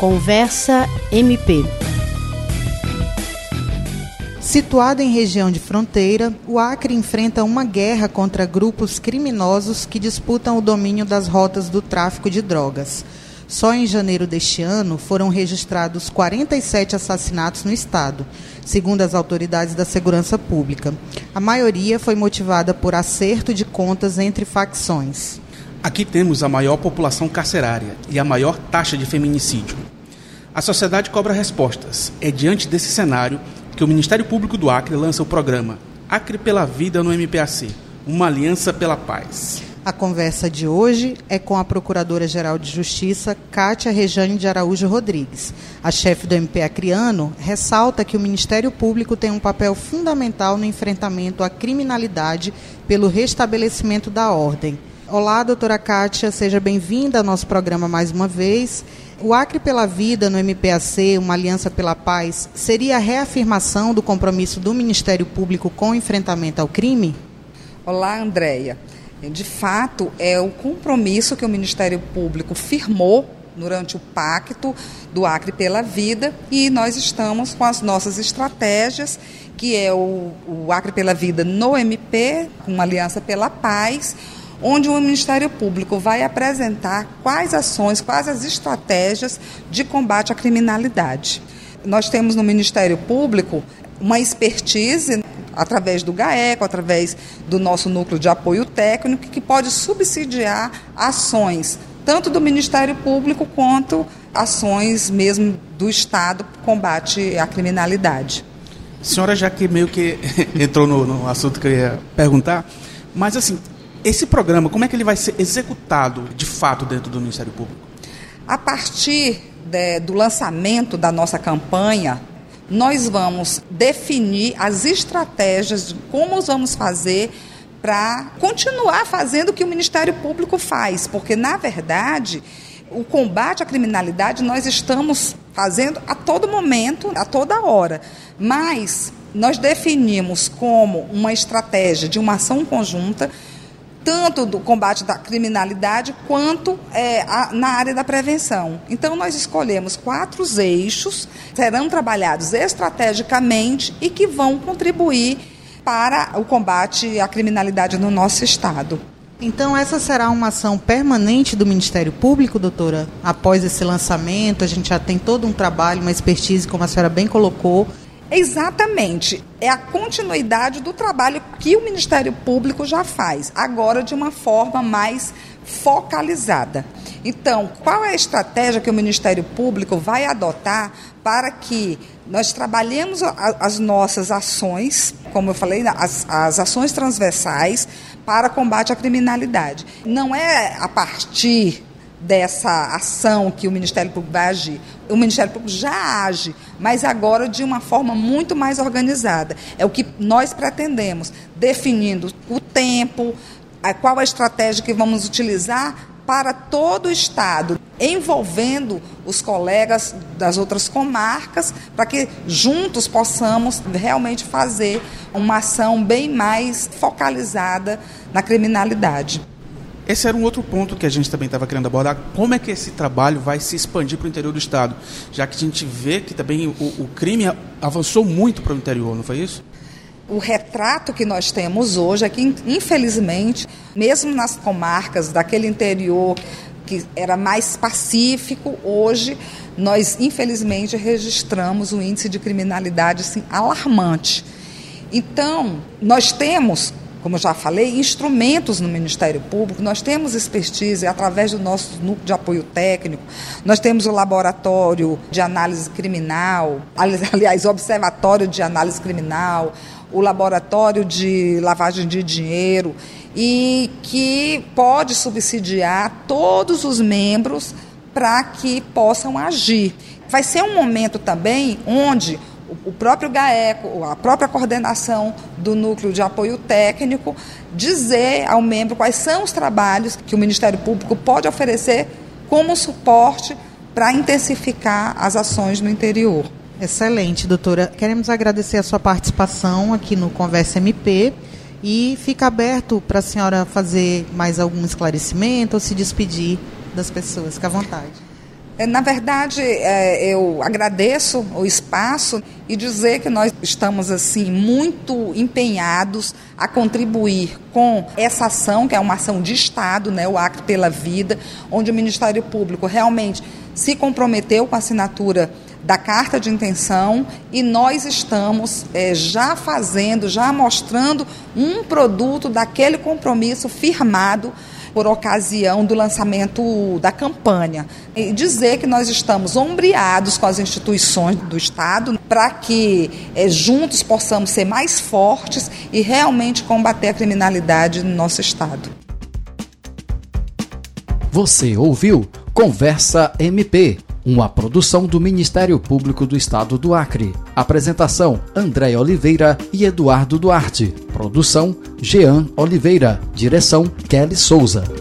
Conversa MP. Situado em região de fronteira, o Acre enfrenta uma guerra contra grupos criminosos que disputam o domínio das rotas do tráfico de drogas. Só em janeiro deste ano foram registrados 47 assassinatos no estado, segundo as autoridades da segurança pública. A maioria foi motivada por acerto de contas entre facções. Aqui temos a maior população carcerária e a maior taxa de feminicídio. A sociedade cobra respostas. É diante desse cenário que o Ministério Público do Acre lança o programa Acre pela Vida no MPAC, uma aliança pela paz. A conversa de hoje é com a Procuradora-Geral de Justiça, Kátia Rejane de Araújo Rodrigues. A chefe do MP acreano ressalta que o Ministério Público tem um papel fundamental no enfrentamento à criminalidade pelo restabelecimento da ordem. Olá, doutora Kátia, seja bem-vinda ao nosso programa mais uma vez. O Acre pela Vida no MPAC, uma aliança pela paz, seria a reafirmação do compromisso do Ministério Público com o enfrentamento ao crime? Olá, Andréia. De fato, é o compromisso que o Ministério Público firmou durante o Pacto do Acre pela Vida, e nós estamos com as nossas estratégias, que é o Acre pela Vida no MP, uma aliança pela paz, onde o Ministério Público vai apresentar quais ações, quais as estratégias de combate à criminalidade. Nós temos no Ministério Público uma expertise através do GAECO, através do nosso núcleo de apoio técnico, que pode subsidiar ações, tanto do Ministério Público quanto ações mesmo do Estado, combate à criminalidade. Senhora, já que meio que entrou no assunto que eu ia perguntar, mas assim, esse programa, como é que ele vai ser executado, de fato, dentro do Ministério Público? A partir do lançamento da nossa campanha, nós vamos definir as estratégias de como nós vamos fazer para continuar fazendo o que o Ministério Público faz, porque, na verdade, o combate à criminalidade nós estamos fazendo a todo momento, a toda hora, mas nós definimos como uma estratégia de uma ação conjunta tanto do combate da criminalidade quanto na área da prevenção. Então, nós escolhemos 4 eixos, serão trabalhados estrategicamente e que vão contribuir para o combate à criminalidade no nosso Estado. Então, essa será uma ação permanente do Ministério Público, doutora? Após esse lançamento, a gente já tem todo um trabalho, uma expertise, como a senhora bem colocou. Exatamente, é a continuidade do trabalho que o Ministério Público já faz, agora de uma forma mais focalizada. Então, qual é a estratégia que o Ministério Público vai adotar para que nós trabalhemos as nossas ações, como eu falei, as ações transversais para combate à criminalidade? Não é a partir dessa ação que o Ministério Público vai agir. O Ministério Público já age, mas agora de uma forma muito mais organizada. É o que nós pretendemos, definindo o tempo, qual a estratégia que vamos utilizar para todo o Estado, envolvendo os colegas das outras comarcas, para que juntos possamos realmente fazer uma ação bem mais focalizada na criminalidade. Esse era um outro ponto que a gente também estava querendo abordar. Como é que esse trabalho vai se expandir para o interior do Estado? Já que a gente vê que também o crime avançou muito para o interior, não foi isso? O retrato que nós temos hoje é que, infelizmente, mesmo nas comarcas daquele interior que era mais pacífico, hoje nós, infelizmente, registramos um índice de criminalidade assim, alarmante. Então, nós temos, como eu já falei, instrumentos no Ministério Público, nós temos expertise através do nosso núcleo de apoio técnico, nós temos o laboratório de análise criminal, aliás, observatório de análise criminal, o laboratório de lavagem de dinheiro, e que pode subsidiar todos os membros para que possam agir. Vai ser um momento também onde o próprio GAECO, a própria coordenação do núcleo de apoio técnico, dizer ao membro quais são os trabalhos que o Ministério Público pode oferecer como suporte para intensificar as ações no interior. Excelente, doutora. Queremos agradecer a sua participação aqui no Conversa MP e fica aberto para a senhora fazer mais algum esclarecimento ou se despedir das pessoas. Fique à vontade. Na verdade, eu agradeço o espaço e dizer que nós estamos assim muito empenhados a contribuir com essa ação, que é uma ação de Estado, né, o Acre pela Vida, onde o Ministério Público realmente se comprometeu com a assinatura da carta de intenção e nós estamos já fazendo, já mostrando um produto daquele compromisso firmado por ocasião do lançamento da campanha. E dizer que nós estamos ombreados com as instituições do Estado para que juntos possamos ser mais fortes e realmente combater a criminalidade no nosso Estado. Você ouviu Conversa MP, uma produção do Ministério Público do Estado do Acre. Apresentação: André Oliveira e Eduardo Duarte. Produção: Jean Oliveira. Direção: Kelly Souza.